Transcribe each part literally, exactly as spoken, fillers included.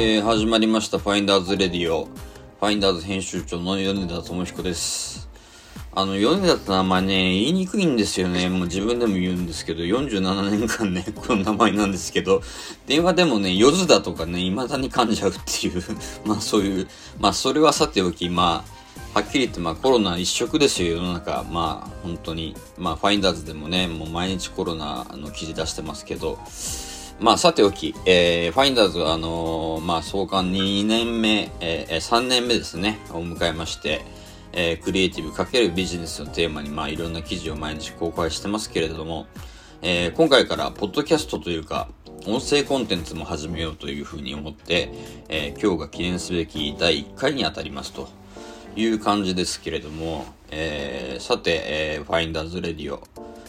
えー、始まりましたファインダーズレディオ。ファインダーズ編集長の米田智彦です。あの米田って名前ね、言いにくいんですよね。もう自分でも言うんですけど、よんじゅうななねんかんねこの名前なんですけど、電話でもねよずだとかね未だに噛んじゃうっていうまあそういうまあそれはさておき、まあはっきり言ってまあコロナ一色ですよ世の中。まあ本当にまあファインダーズでもねもう毎日コロナの記事出してますけど、まあさておき、えー、ファインダーズはあのー、まあ創刊にねんめ、えー、さんねんめですねを迎えまして、えー、クリエイティブ×ビジネスのテーマにまあいろんな記事を毎日公開してますけれども、えー、今回からポッドキャストというか音声コンテンツも始めようというふうに思って、えー、今日が記念すべきだいいっかいにあたりますという感じですけれども、えー、さて、えー、ファインダーズレディオ、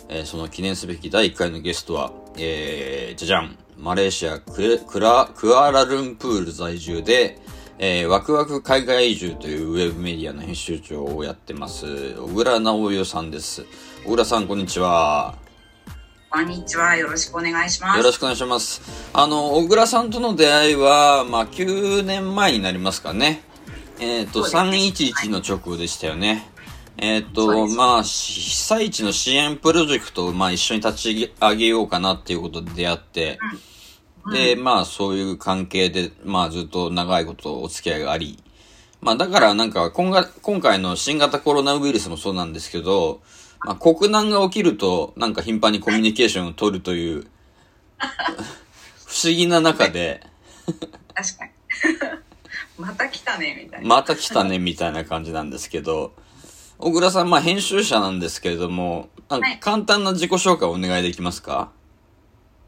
えー、その記念すべきだいいっかいのゲストは、えー、じゃじゃんマレーシア ク, ク, ラクアラルンプール在住で、えー、ワクワク海外移住というウェブメディアの編集長をやってます小倉直代さんです。小倉さん、こんにちは。こんにちは、よろしくお願いします。よろしくお願いします。あの小倉さんとの出会いは、まあ、きゅうねんまえになりますかね。えっ、ー、と、さんいちいちの直後でしたよね。えっと、まあ、被災地の支援プロジェクトを、まあ、一緒に立ち上げようかなっていうことで出会って、うんうん、で、まあ、そういう関係で、まあ、ずっと長いことお付き合いがあり、まあ、だから、なんか今が、今回の新型コロナウイルスもそうなんですけど、まあ、国難が起きると、なんか頻繁にコミュニケーションを取るという、不思議な中で、確かに。また来たねみたいな。また来たねみたいな感じなんですけど、小倉さん、まあ編集者なんですけれども、はい、簡単な自己紹介をお願いできますか？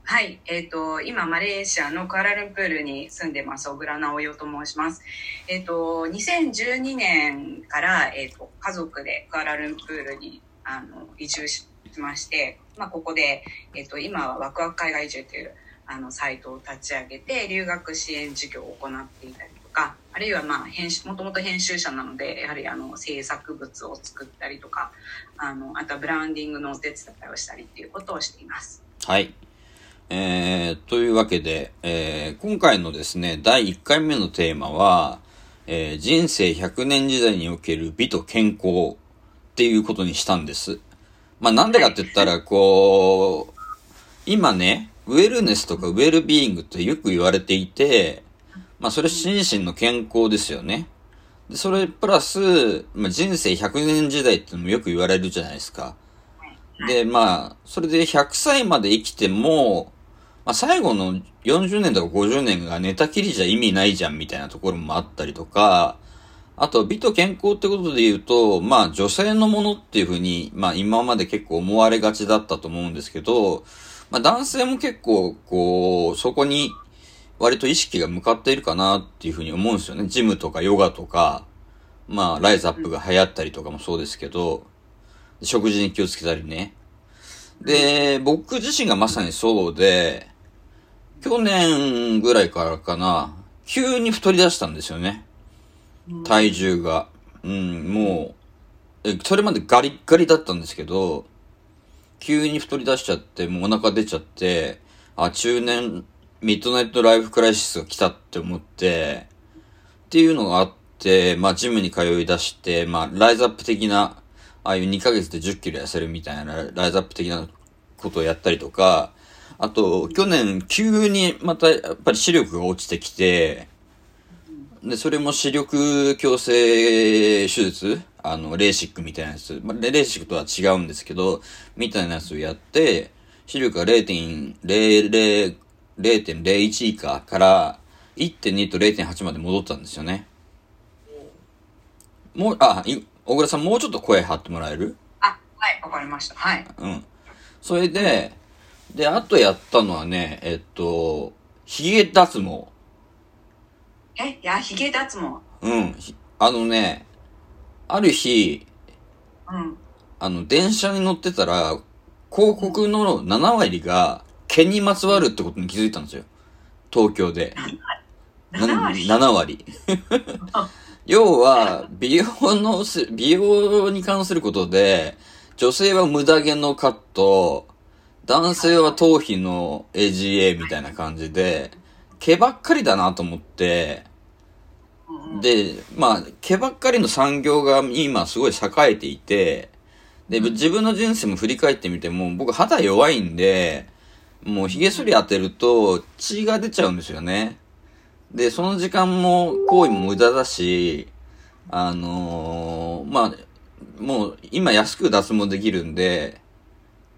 はい、えっと、今マレーシアのクアラルンプールに住んでます小倉直代と申します。えっと、にせんじゅうにねんから、えっと、家族でクアラルンプールにあの移住しまして、まあここで、えっと、今はワクワク海外移住というあのサイトを立ち上げて留学支援事業を行っていたりとか、あるいはまあ編集もともと編集者なのでやはりあの制作物を作ったりとか、あのあとはブランディングのお手伝いをしたりっていうことをしています。はい、えー、というわけで、えー、今回のですねだいいっかいめのテーマは、えー、人生ひゃくねん時代における美と健康っていうことにしたんです。まあなんでかって言ったら、こう、はい、今ね。ウェルネスとかウェルビーイングってよく言われていて、まあそれ心身の健康ですよね。で、それプラス、まあ、人生ひゃくねん時代ってのもよく言われるじゃないですか。で、まあ、それでひゃくさいまで生きても、まあ最後のよんじゅうねんとかごじゅうねんが寝たきりじゃ意味ないじゃんみたいなところもあったりとか、あと美と健康ってことで言うと、まあ女性のものっていうふうに、まあ今まで結構思われがちだったと思うんですけど、まあ男性も結構こうそこに割と意識が向かっているかなっていうふうに思うんですよね。ジムとかヨガとか、まあライズアップが流行ったりとかもそうですけど、食事に気をつけたりね。で、僕自身がまさにそうで、去年ぐらいからかな、急に太り出したんですよね。体重が。うん、もう、それまでガリッガリだったんですけど、急に太り出しちゃって、もうお腹出ちゃって、あ、中年、ミッドナイトライフクライシスが来たって思って、っていうのがあって、まあ、ジムに通い出して、まあ、ライズアップ的な、ああいうにかげつでじゅっキロ痩せるみたいな、ライズアップ的なことをやったりとか、あと、去年、急にまた、やっぱり視力が落ちてきて、で、それも視力矯正手術、あの、レーシックみたいなやつ、まあ、レーシックとは違うんですけど、みたいなやつをやって、視力が れいてんれいれい、れいてんれいいち 以下から いってんに と れいてんはち まで戻ったんですよね。もう、あ、小倉さんもうちょっと声張ってもらえる？あ、はい、わかりました。はい。うん。それで、で、あとやったのはね、えっと、髭脱毛。え、いや、髭脱毛。うん。あのね、ある日、うん、あの、電車に乗ってたら、広告のななわりが毛にまつわるってことに気づいたんですよ。東京で。ななわり？ ななわり。要は、美容の、美容に関することで、女性は無駄毛のカット、男性は頭皮の エージーエー みたいな感じで、毛ばっかりだなと思って、で、まあ、毛ばっかりの産業が今すごい栄えていて、で、自分の人生も振り返ってみても、僕肌弱いんで、もう髭剃り当てると血が出ちゃうんですよね。で、その時間も行為も無駄だし、あのー、まあ、もう今安く脱毛できるんで、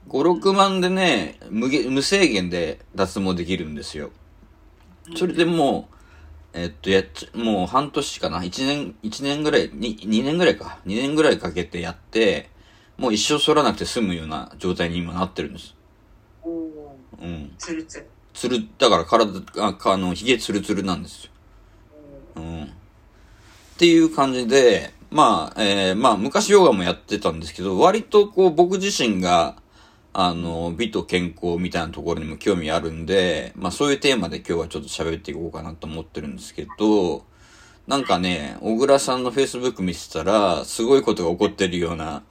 ご、ろくまんでね、無、無制限で脱毛できるんですよ。それでもう、えっと、やっち、もう半年かな ?いち 年、一年ぐらい、に、にねんぐらいか。にねんぐらいかけてやって、もう一生剃らなくて済むような状態に今なってるんです。おお。うん。ツルツル。ツル、だから体、あ、あの、髭ツルツルなんですよ。うん。っていう感じで、まあ、えー、まあ、昔ヨガもやってたんですけど、割とこう、僕自身が、あの、美と健康みたいなところにも興味あるんで、まあそういうテーマで今日はちょっと喋っていこうかなと思ってるんですけど、なんかね、小倉さんの Facebook 見てたら、すごいことが起こってるような、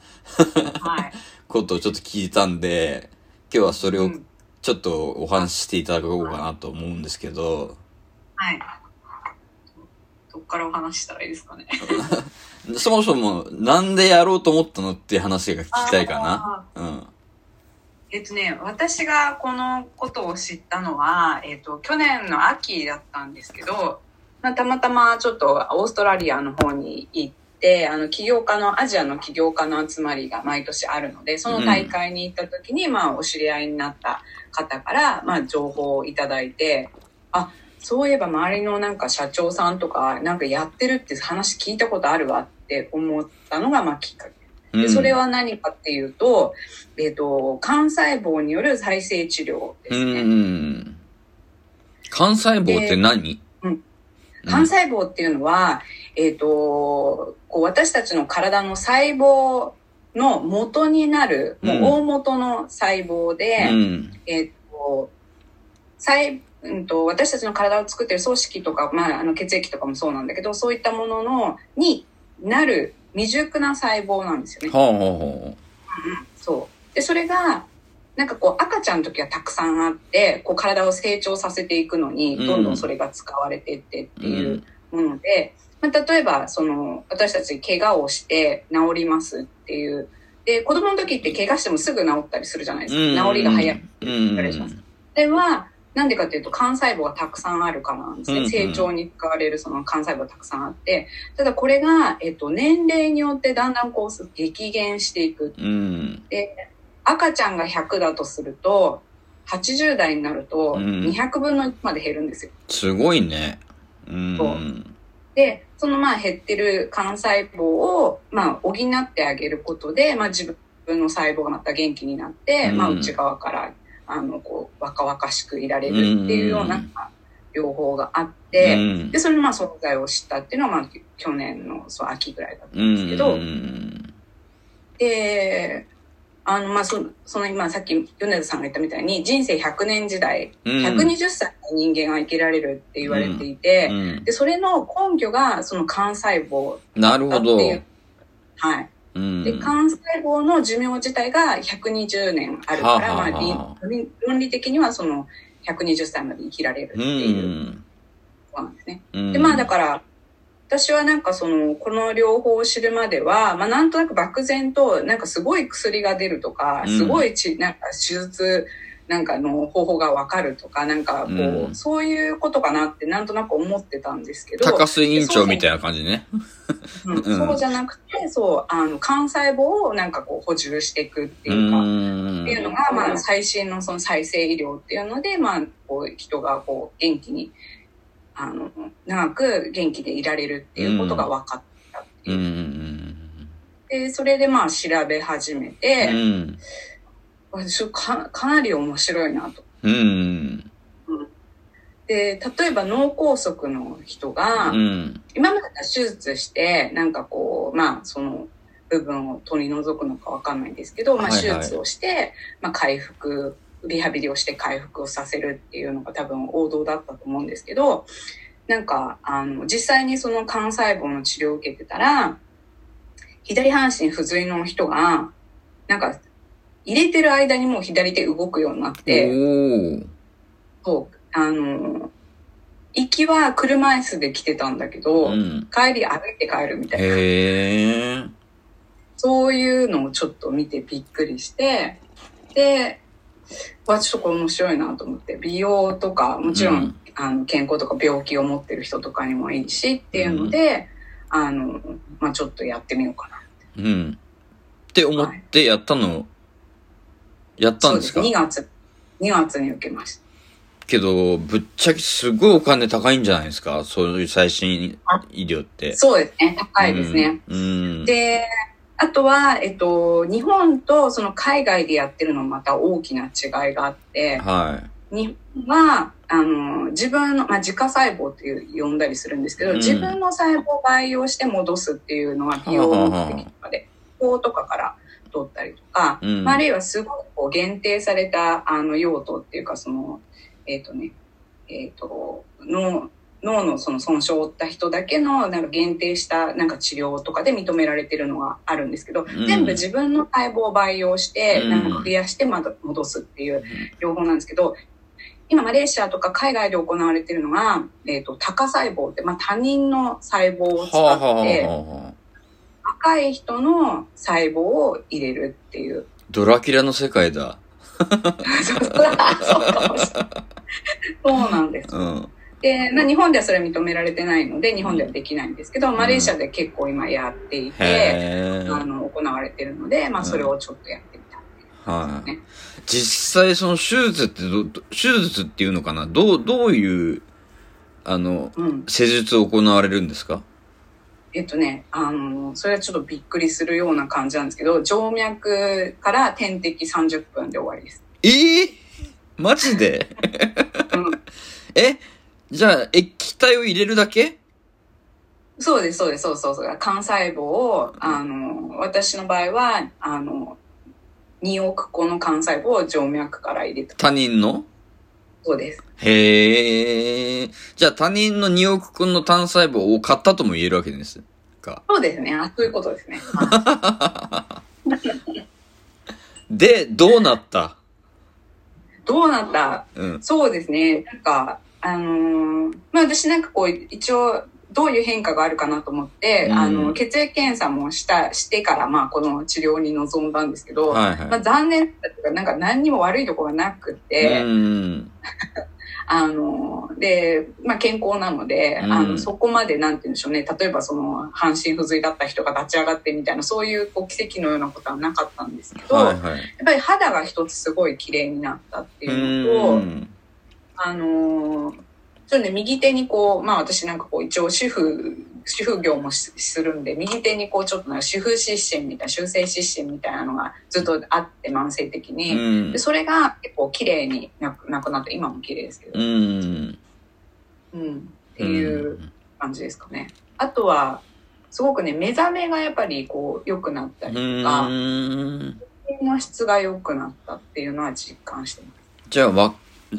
はい、ことをちょっと聞いたんで、今日はそれをちょっとお話ししていただこうかなと思うんですけど。はい。どっからお話したらいいですかね。そもそもなんでやろうと思ったのっていう話が聞きたいかな。うん。えっとね、私がこのことを知ったのは、えっと、去年の秋だったんですけど、まあ、たまたまちょっとオーストラリアの方に行って、あの、起業家の、アジアの起業家の集まりが毎年あるので、その大会に行った時に、うん、まあ、お知り合いになった方から、まあ、情報をいただいて、あ、そういえば周りのなんか社長さんとか、なんかやってるって話聞いたことあるわって思ったのが、まあ、きっかけ。でそれは何かっていうと、えっと、幹細胞による再生治療ですね。うん。幹細胞って何？うん。幹細胞っていうのは、えっと、こう私たちの体の細胞の元になる、うん、もう大元の細胞で、うん、えっと、細胞、うんと、私たちの体を作っている組織とか、まあ、あの血液とかもそうなんだけど、そういったものの、になる、未熟な細胞なんですよね。ほうほうほう。うん、そう。で、それが、なんかこう、赤ちゃんの時はたくさんあって、こう、体を成長させていくのに、どんどんそれが使われていってっていうもので、うんまあ、例えば、その、私たち怪我をして治りますっていう。で、子供の時って怪我してもすぐ治ったりするじゃないですか。うん、治りが早い。うん。あれします。それは、なんでかっていうと、幹細胞がたくさんあるからなんですね。うんうん、成長に使われるその幹細胞がたくさんあって、ただこれが、えっと、年齢によってだんだんこう激減していく。うん、で、赤ちゃんがひゃくだとすると、はちじゅう代になると、にひゃくぶんのいちまで減るんですよ。うん、すごいね。うん、そう。で、そのまあ減ってる幹細胞を、まあ補ってあげることで、まあ自分の細胞がまた元気になって、うん、まあ内側から、あのこう若々しくいられるっていうような療法があって、うん、でそれのまあ存在を知ったっていうのは、まあ、去年のそう秋ぐらいだったんですけど、うん、であのまあ そ, その今さっき米田さんが言ったみたいに人生ひゃくねん時代、うん、ひゃくにじゅっさいの人間が生きられるって言われていて、うん、でそれの根拠がその幹細胞だったっていう。なるほど。はい。で幹細胞の寿命自体がひゃくにじゅうねんあるから、はあはあ、まあ、論理的にはそのひゃくにじゅっさいまで生きられるっていうことなんですね。でまあだから私はなんかそのこの療法を知るまでは、まあ、なんとなく漠然となんかすごい薬が出るとかすごいちなんか手術なんかの方法がわかるとかなんかこう、うん、そういうことかなってなんとなく思ってたんですけど、高須委員長みたいな感じね。うん、そうじゃなくて、そうあの幹細胞をなんかこう補充していくっていうか、うんっていうのがまあ最新のその再生医療っていうので、まあこう人がこう元気にあの長く元気でいられるっていうことが分かったっていう。うん、でそれでまあ調べ始めて。うんか, かなり面白いなと、うんうん、で例えば脳梗塞の人が、うん、今まで手術してなんかこうまあその部分を取り除くのかわかんないんですけど、まあ、手術をして、はいはいまあ、回復リハビリをして回復をさせるっていうのが多分王道だったと思うんですけどなんかあの実際にその幹細胞の治療を受けてたら左半身不随の人がなんか入れてる間にもう左手動くようになって、おーそうあの行きは車椅子で来てたんだけど、うん、帰り歩いて帰るみたいな。へー。そういうのをちょっと見てびっくりして、で、わ、ちょっとこれ面白いなと思って、美容とか、もちろん、うん、あの健康とか病気を持ってる人とかにもいいしっていうので、うん、あの、まあ、ちょっとやってみようかなって。うん。って思ってやったの、はい、やったんですか？そうです。にがつ、にがつに受けました。けどぶっちゃけすごいお金高いんじゃないですか、そういう最新医療って。そうですね、高いですね、うんうん、であとは、えっと、日本とその海外でやってるのまた大きな違いがあって、はい、日本はあの自分の、まあ、自家細胞っていう呼んだりするんですけど、うん、自分の細胞を培養して戻すっていうのは美容目的とかで、こうとかから取ったりとか、うん、あるいはすごくこう限定されたあの用途っていうか、そのえーとねえー、と 脳, 脳 の, その損傷を負った人だけのなんか限定したなんか治療とかで認められてるのがあるんですけど、うん、全部自分の細胞を培養してなんか増やしてまた戻すっていう療法なんですけど、今マレーシアとか海外で行われてるのが、えー、とタカ細胞って、まあ、他人の細胞を使って若い人の細胞を入れるっていう。ドラキュラの世界だ。そうなんです、うん、で、まあ、日本ではそれは認められてないので日本ではできないんですけど、うん、マレーシアで結構今やっていて、あの行われてるので、まあ、それをちょっとやってみたっていう感じですね。はい、実際その手術ってど手術っていうのかな、どう、どういうあの、うん、施術を行われるんですか？えっとね、あの、それはちょっとびっくりするような感じなんですけど、静脈から点滴さんじゅっぷんで終わりです。ええー、マジで、うん、え、じゃあ液体を入れるだけ？そうです、そうです、そうそうそう。幹細胞を、あの、私の場合は、あの、におく個の幹細胞を静脈から入れた。他人の？そうです。へえ。じゃあ他人のにおく個の単細胞を買ったとも言えるわけですか？そうですね。あ、そういうことですね。で、どうなった？どうなった、うん、そうですね。なんか、あのー、まあ私なんかこう、一応、どういう変化があるかなと思って、うん、あの、血液検査もした、してから、まあ、この治療に臨んだんですけど、はいはい、まあ、残念だったら、なんか何にも悪いところがなくて、うん、あの、で、まあ、健康なので、うん、あの、そこまで、なんて言うんでしょうね、例えばその、半身不随だった人が立ち上がってみたいな、そういう、こう、奇跡のようなことはなかったんですけど、はいはい、やっぱり肌が一つすごい綺麗になったっていうのと、うん、あの、そうね、右手にこう、まあ私なんかこう一応主婦、主婦業もするんで、右手にこうちょっとなんか主婦失神みたいな、修正失神みたいなのがずっとあって慢性的に。うん、でそれが結構綺麗になくなって、今も綺麗ですけど。うん。うん。っていう感じですかね。あとは、すごくね、目覚めがやっぱりこう良くなったりとか、睡眠の質が良くなったっていうのは実感してます。じゃあわ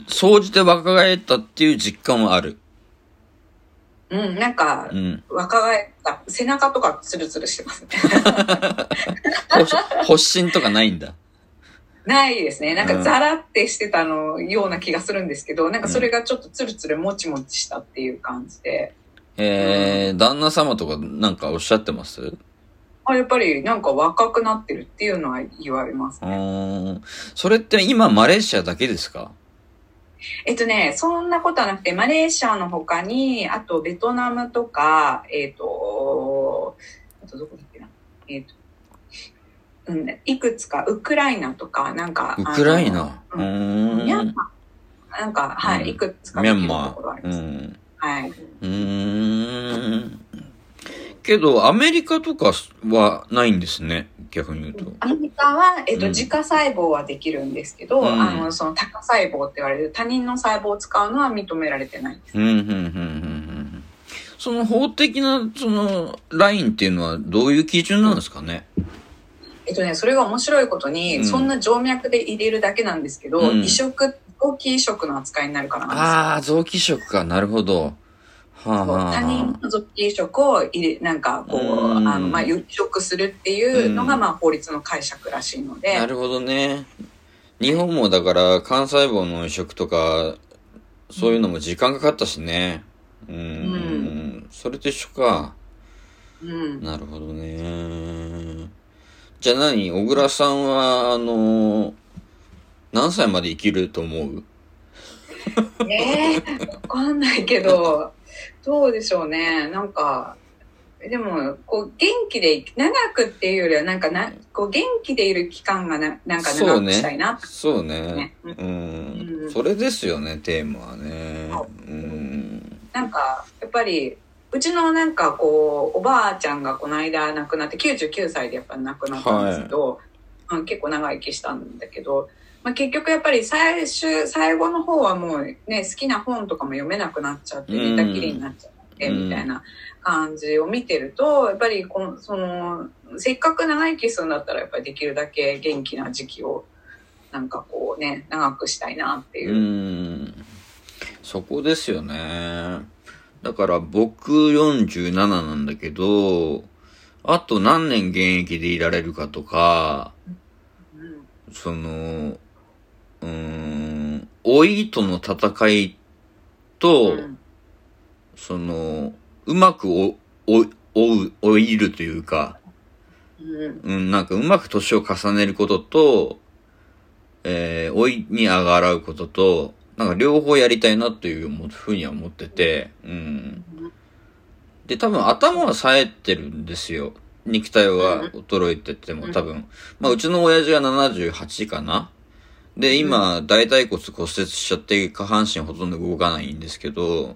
総じて若返ったっていう実感はある。うん、なんか、うん、若返った。背中とかツルツルしてますね。発疹とかないんだ。ないですね。なんかザラってしてたのような気がするんですけど、うん、なんかそれがちょっとツルツルもちもちしたっていう感じで。えー、うん、旦那様とかなんかおっしゃってます？あ、やっぱりなんか若くなってるっていうのは言われますね。それって今マレーシアだけですか？えっとね、そんなことはなくて、マレーシアの他に、あとベトナムとか、えっと、あとどこだっけな、えっと、うん、いくつか、ウクライナとか、なんか、ウクライナ、うん、ミャンマー、なんか、はい、うん、いくつか、ミャンマー、ところあります、うん、はい。うーん。けど、アメリカとかはないんですね、逆に言うと。アメリカは、えっと、自家細胞はできるんですけど、うん、あの、その、他家細胞って言われる、他人の細胞を使うのは認められてないんです。うん、うん、うん、うん。その法的な、その、ラインっていうのは、どういう基準なんですかね？えっとね、それが面白いことに、うん、そんな静脈で入れるだけなんですけど、うん、移植、臓器移植の扱いになるからなんです。ああ、臓器移植か、なるほど。他人の臓器移植を入れ、なんかこう、うん、あの、まあ、移植するっていうのが、まあ、法律の解釈らしいので。なるほどね。日本もだから、幹細胞の移植とか、そういうのも時間がかかったしね。うん、うん、それと一緒か。うん、なるほどね。じゃあ何、小倉さんはあのー、何歳まで生きると思う？えー、わかんないけどどうでしょうね。なんかでもこう元気で長くっていうよりはなんかなこう元気でいる期間が な, なんか長くしたいな。そうね。そうね。うん、うん、それですよね、テーマはね。うん、なんかやっぱりうちのなんかこうおばあちゃんがこの間亡くなってきゅうじゅうきゅうさいでやっぱ亡くなったんですけど、はい、うん、結構長生きしたんだけど。まあ、結局やっぱり最終最後の方はもうね好きな本とかも読めなくなっちゃって寝たきりになっちゃってみたいな感じを見てると、やっぱりこのそのせっかく長生きするんだったらやっぱりできるだけ元気な時期をなんかこうね長くしたいなっていう。うん、そこですよね。だから僕よんじゅうなななんだけど、あと何年現役でいられるかとか、うん、そのうーん、老いとの戦いと、うん、そのうまくおおお老いるというか、うんうん、なんかうまく年を重ねることと、えー、老いにあがらうことと、なんか両方やりたいなというふうには思ってて、うん、で多分頭は冴えてるんですよ。肉体は衰えてても多分、まあうちの親父がななじゅうはちかな。で、今、大腿骨骨折しちゃって、下半身ほとんど動かないんですけど、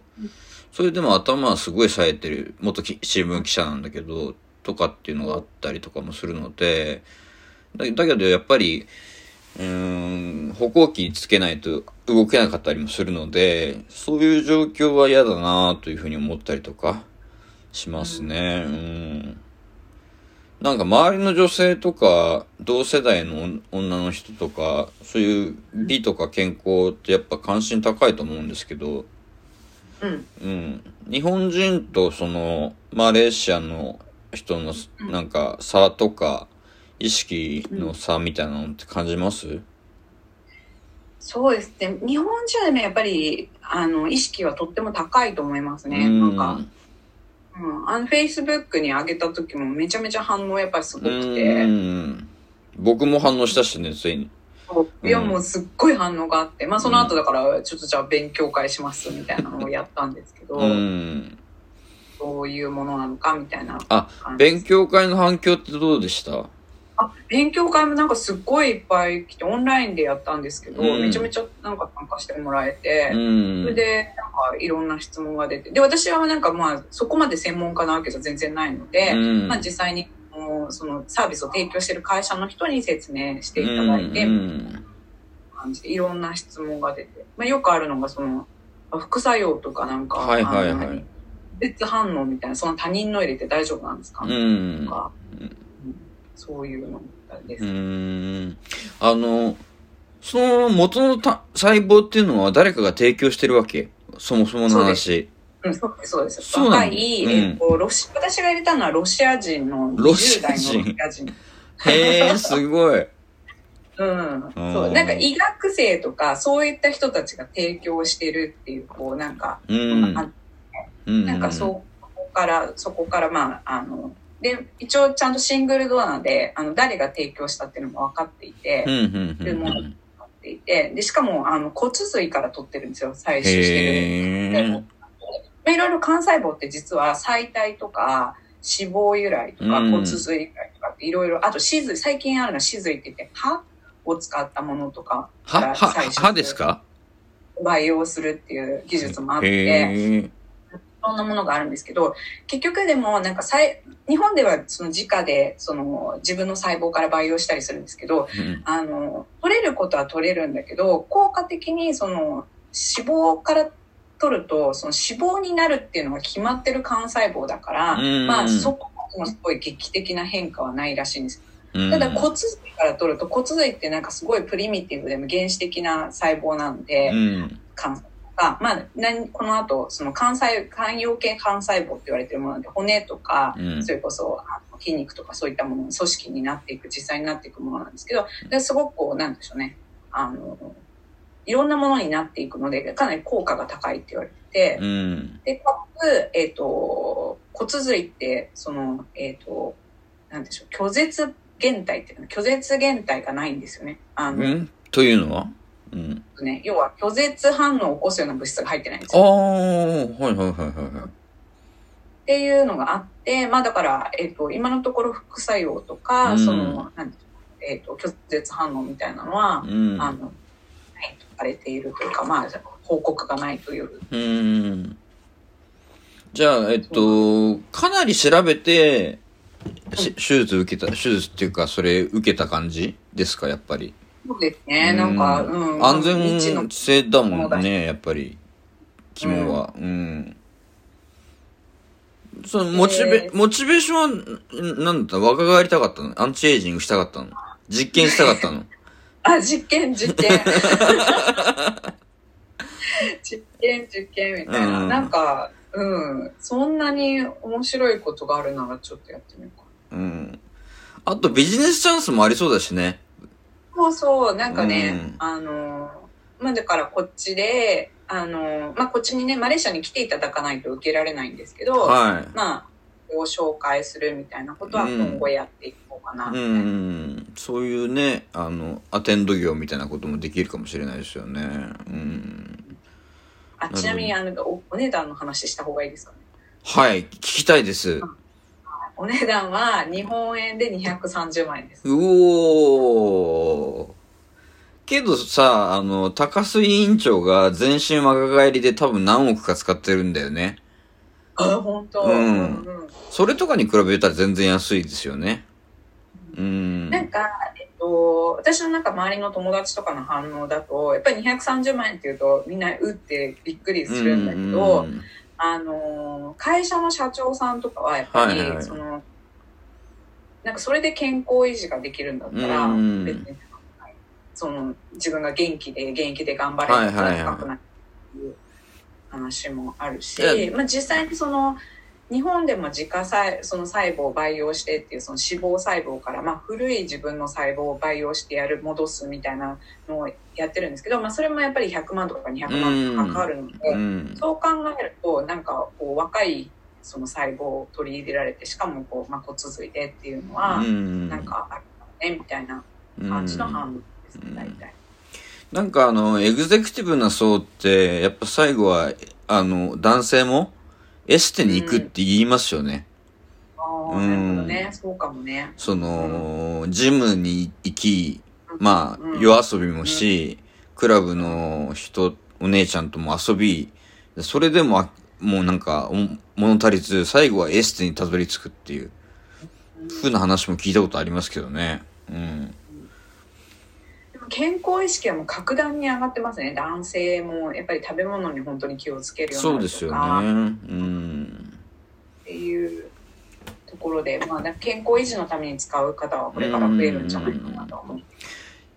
それでも頭はすごい冴えてる、元新聞記者なんだけど、とかっていうのがあったりとかもするので、だ, だけどやっぱり、うーん、歩行器つけないと動けなかったりもするので、そういう状況は嫌だなというふうに思ったりとかしますね。うん。なんか周りの女性とか同世代の女の人とかそういう美とか健康ってやっぱ関心高いと思うんですけど、うん、うん、日本人とそのマレーシアの人のなんか差とか意識の差みたいなのって感じます？うん、そうですね。日本人でもやっぱりあの意識はとっても高いと思いますね。なんか。うん、あのフェイスブックに上げた時もめちゃめちゃ反応やっぱりすごくて、うん、僕も反応したしね、ついに。いや、もうすっごい反応があって、うん、まあその後だからちょっとじゃあ勉強会しますみたいなのをやったんですけど、うん、どういうものなのかみたいな。あ、勉強会の反響ってどうでした？あ、勉強会もなんかすっごいいっぱい来て、オンラインでやったんですけど、うん、めちゃめちゃなんか参加してもらえて、うん、それでなんかいろんな質問が出て、で私はなんかまあそこまで専門家なわけじゃ全然ないので、うん、まあ実際にそのサービスを提供している会社の人に説明していただいて、うん、いろんな質問が出て、まあよくあるのがその副作用とかなんか、はいはいはい、別反応みたいな、その他人の入れて大丈夫なんですか、うん、とか。そういうのです。うーん、あのその元のた細胞っていうのは誰かが提供してるわけ？そもそもの話。そうです。うん、そうです。そうなんです。若い、うん、えっとロシ私が入れたのはロシア人のにじゅう代のロシア人。へー、すごい。うん。そう、なんか医学生とかそういった人たちが提供してるっていう、こうなんか、うん、なんかそこからそこからまああの。で一応ちゃんとシングルドアであの誰が提供したっていうのも分かっていて、でも分かっていて、でしかもあの骨髄から取ってるんですよ、採取してる。で、まあ、いろいろ幹細胞って実は細体とか脂肪由来とか骨髄由来とかっていろいろ、あと歯髄、最近あるのは歯髄って言って歯を使ったものとかから採取して歯ですか培養するっていう技術もあって、そんなものがあるんですけど、結局でもなんか日本ではその直でその自分の細胞から培養したりするんですけど、うん、あの取れることは取れるんだけど、効果的にその脂肪から取るとその脂肪になるっていうのが決まってる幹細胞だから、うん、まあそこもすごい劇的な変化はないらしいんです。うん、ただ骨髄から取ると、骨髄ってなんかすごいプリミティブでも原始的な細胞なんで、うんあまあ、この後、その幹細、幹葉系幹細胞って言われてるもので、骨とか、うん、それこそ筋肉とかそういったものの組織になっていく、実際になっていくものなんですけど、ですごくこう、なんでしょうね、あの、いろんなものになっていくので、かなり効果が高いって言われて、うん、でかつ、えーと、骨髄ってその、えーと、なんでしょう、拒絶原体っていうのは拒絶原体がないんですよね。あの、うん、というのは、うんね、要は拒絶反応を起こすような物質が入ってないんですよ。ああ、はいはいはいはい。っていうのがあって、まあだから、えーと、今のところ副作用とか、うん、その、なんでしょう、えーと、拒絶反応みたいなのは、うん、あの、ないとされているというか、まあ、報告がないという。うん。じゃあ、えっと、かなり調べて、手術受けた、手術っていうか、それ受けた感じですか、やっぱり。そうですね、うん、なんか、うん。安全性だもんね、やっぱり、肝は。うん。うん、そのモチベ、モチベーションは、なんだった？若返りたかったの？アンチエイジングしたかったの？実験したかったの？あ、実験、実験。実験、実験みたいな。うん、なんか、うん。そんなに面白いことがあるならちょっとやってみようかな。うん。あとビジネスチャンスもありそうだしね。そうそう。なんかね、うん、あの、まあ、だからこっちで、あの、まあ、こっちにね、マレーシアに来ていただかないと受けられないんですけど、はい、まあ、を紹介するみたいなことは今後やっていこうかなみたいな、うんうん、そういうね、あのアテンド業みたいなこともできるかもしれないですよね、うん、あ、ちなみにあの お, お値段の話した方がいいですかね。はい、聞きたいです、うん、お値段は日本円でにひゃくさんじゅうまんえんです。うおー、けどさ、あの高須委員長が全身若返りで多分何億か使ってるんだよね。あ、本当、うんうん、それとかに比べたら全然安いですよね、うん、なんか、えっと、私のなんか周りの友達とかの反応だとやっぱりにひゃくさんじゅうまんえんっていうとみんなうってびっくりするんだけど、うんうんうん、あの会社の社長さんとかはやっぱり、はいはい、そのなんかそれで健康維持ができるんだったら、うんうん、別にその自分が元気で現役で頑張れるから高くなるっていう、はいはいはい、話もあるし、まあ、実際にその日本でも自家細その細胞を培養してっていうその脂肪細胞から、まあ、古い自分の細胞を培養してやる戻すみたいなのをやってるんですけど、まあ、それもやっぱりひゃくまんとかにひゃくまんとかかかるので、うん、そう考えるとなんかこう若いその細胞を取り入れられてしかもこう、まあ、骨髄でっていうのはなんかあるねみたいな感じの反応ですね、大体。なんかあの、エグゼクティブな層って、やっぱ最後は、あの、男性もエステに行くって言いますよね。うん、ああ、うん、なるほどね。そうかもね。その、うん、ジムに行き、まあ、うん、夜遊びもし、うん、クラブの人、お姉ちゃんとも遊び、それでも、もうなんか、物足りず、最後はエステにたどり着くっていう、うん、ふうな話も聞いたことありますけどね。うん。健康意識はもう格段に上がってますね。男性もやっぱり食べ物に本当に気をつけるようになるとか。そうですよね。うん。っていうところで、まあ、健康維持のために使う方はこれから増えるんじゃないかなと思う。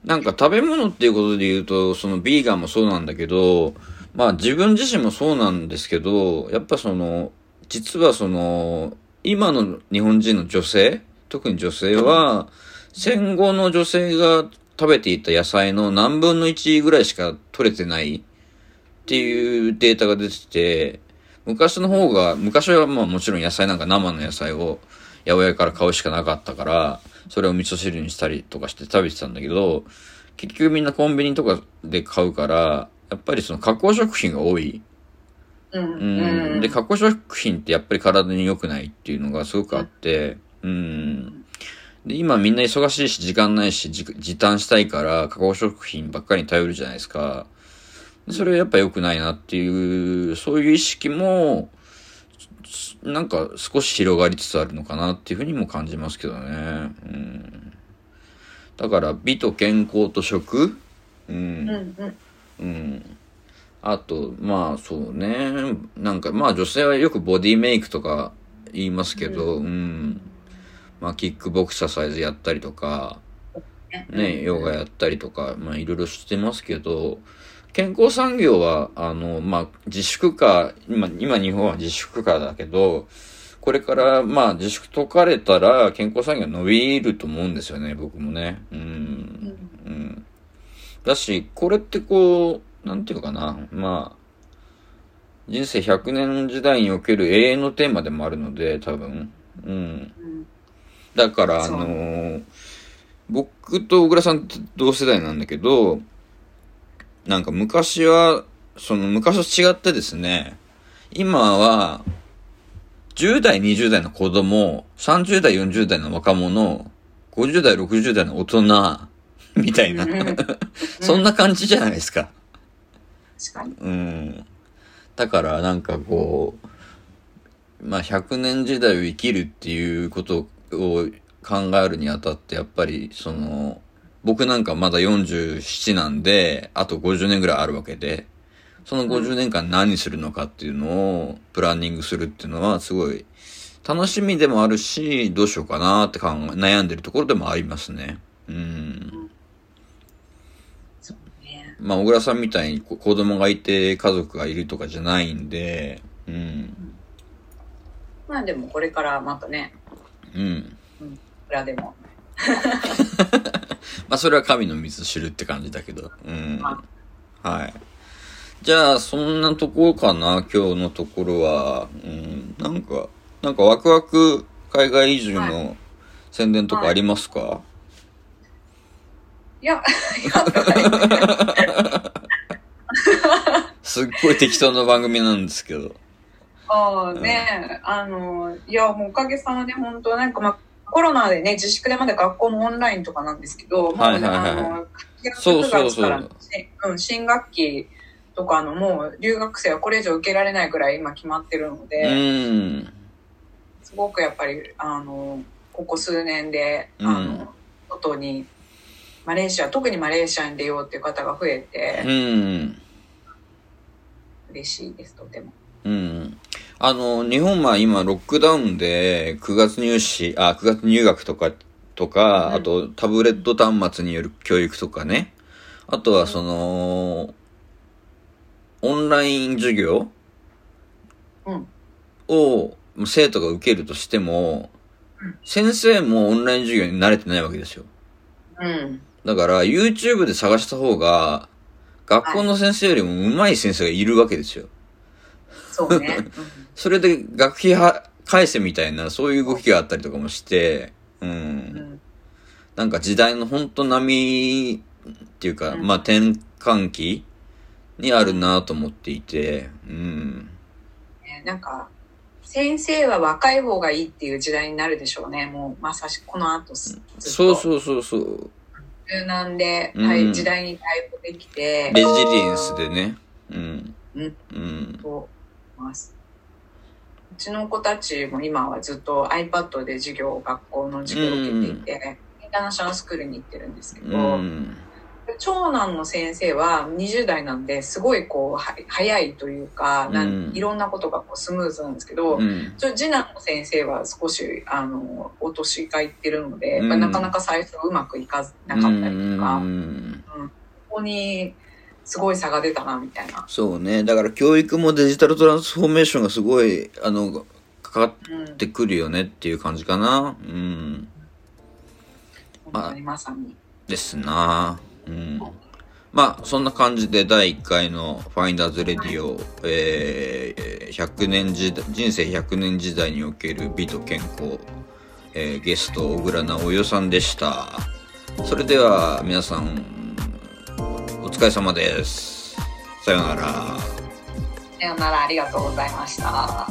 なんか食べ物っていうことで言うと、そのビーガンもそうなんだけど、まあ自分自身もそうなんですけど、やっぱその、実はその、今の日本人の女性、特に女性は、戦後の女性が、食べていた野菜の何分のいちぐらいしか取れてないっていうデータが出てて、昔の方が、昔はまあもちろん野菜なんか生の野菜を八百屋から買うしかなかったから、それを味噌汁にしたりとかして食べてたんだけど、結局みんなコンビニとかで買うから、やっぱりその加工食品が多い。うん。うんで、加工食品ってやっぱり体に良くないっていうのがすごくあって、うん。で今みんな忙しいし時間ないし時短したいから加工食品ばっかりに頼るじゃないですか。それはやっぱ良くないなっていうそういう意識もなんか少し広がりつつあるのかなっていうふうにも感じますけどね、うん、だから美と健康と食、うんうんうん、あとまあそうねなんかまあ女性はよくボディメイクとか言いますけど、うんうんまあ、キックボクサーサイズやったりとか、ね、ヨガやったりとか、まあ、いろいろしてますけど、健康産業は、あの、まあ、自粛か、今、今日本は自粛かだけど、これから、まあ、自粛解かれたら、健康産業は伸びると思うんですよね、僕もね。うん。うん。だし、これってこう、なんていうかな、まあ、人生ひゃくねん時代における永遠のテーマでもあるので、多分。うん。うん、だから、あのー、僕と小倉さんって同世代なんだけど、なんか昔は、その昔と違ってですね、今は、じゅう代、にじゅう代の子供、さんじゅう代、よんじゅう代の若者、ごじゅう代、ろくじゅう代の大人、みたいな。そんな感じじゃないですか。確かに。うん。だから、なんかこう、まあ、ひゃくねん時代を生きるっていうことを考えるにあたって、やっぱり、その、僕なんかまだよんじゅうなななんで、あとごじゅうねんぐらいあるわけで、そのごじゅうねんかん何するのかっていうのをプランニングするっていうのはすごい楽しみでもあるし、どうしようかなって考え、悩んでるところでもありますね。うん。そうね。まあ、小倉さんみたいに子供がいて家族がいるとかじゃないんで、うん。うん、まあでもこれからまたね。うん。うん。いくらでも。まあそれは神の水知るって感じだけど。うん。はい。じゃあ、そんなところかな、今日のところは。うん、なんか、なんかワクワク海外移住の宣伝とかありますか？はい、はい、いや、すっごい適当な番組なんですけど。ああ、ね、うん、あの、いや、もうおかげさまで本当、なんかまあ、コロナでね、自粛でまだ学校もオンラインとかなんですけど、はいはいはい、もう、そうそうそう。うん、新学期、とかのもう留学生はこれ以上受けられないくらい今決まってるので、うん、すごくやっぱりあのここ数年で、うん、あの外にマレーシア特にマレーシアに出ようっていう方が増えて、うん、嬉しいですとても、うん、あの日本は今ロックダウンでくがつ入試あくがつ入学とかとか、うん、あとタブレット端末による教育とかね、あとはその、うんオンライン授業を生徒が受けるとしても、うん、先生もオンライン授業に慣れてないわけですよ。うん、だから YouTube で探した方が学校の先生よりも上手い先生がいるわけですよ。そうね。うん、それで学費は返せみたいなそういう動きがあったりとかもして、うんうん、なんか時代の本当波っていうか、うん、まあ転換期にあるなと思っていて、うん、なんか先生は若い方がいいっていう時代になるでしょうね。もうまさしくこの後ずっとそうそうそうそう柔軟で、うん、時代に対応できてレジリエンスでね、うんうんうんと思います。うちの子たちも今はずっと iPad で授業学校の授業を受けていて、うん、インターナショナルスクールに行ってるんですけど。うん長男の先生はにじゅう代なんですごいこうは早いというかなんいろんなことがこうスムーズなんですけど、うん、ちょ次男の先生は少しあのお年がいってるので、うんまあ、なかなか最初うまくいかなかったりとか、うんうん、ここにすごい差が出たなみたいな。そうね。だから教育もデジタルトランスフォーメーションがすごいあのかかってくるよねっていう感じかな。うん。本当にまさに。ですな。うん、まあそんな感じでだいいっかいのファインダーズレディオ、えー、ひゃくねん時代人生ひゃくねん時代における美と健康、えー、ゲスト小倉直代さんでした。それでは皆さんお疲れ様です。さよなら。さよなら。ありがとうございました。